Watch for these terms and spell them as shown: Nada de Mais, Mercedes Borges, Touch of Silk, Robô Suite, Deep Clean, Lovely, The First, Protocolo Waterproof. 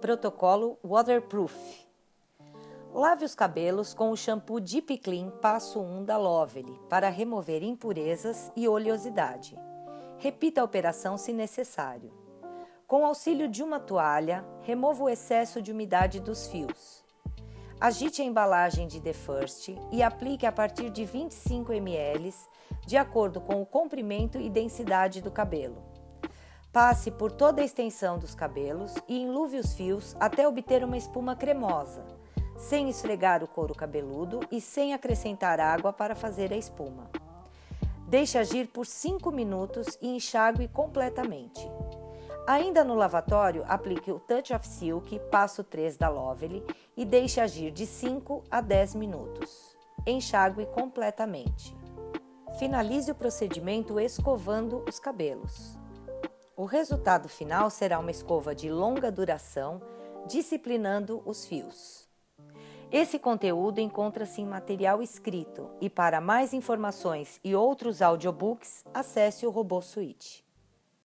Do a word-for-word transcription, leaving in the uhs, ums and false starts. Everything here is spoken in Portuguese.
Protocolo Waterproof. Lave os cabelos com o shampoo Deep Clean Passo um da Lovely para remover impurezas e oleosidade. Repita a operação se necessário. Com auxílio de uma toalha, remova o excesso de umidade dos fios. Agite a embalagem de The First e aplique a partir de vinte e cinco mililitros, de acordo com o comprimento e densidade do cabelo. Passe por toda a extensão dos cabelos e enluve os fios até obter uma espuma cremosa, sem esfregar o couro cabeludo e sem acrescentar água para fazer a espuma. Deixe agir por cinco minutos e enxague completamente. Ainda no lavatório, aplique o Touch of Silk Passo três da Lovely e deixe agir de cinco a dez minutos. Enxague completamente. Finalize o procedimento escovando os cabelos. O resultado final será uma escova de longa duração, disciplinando os fios. Esse conteúdo encontra-se em material escrito e para mais informações e outros audiobooks, acesse o Robô Suite.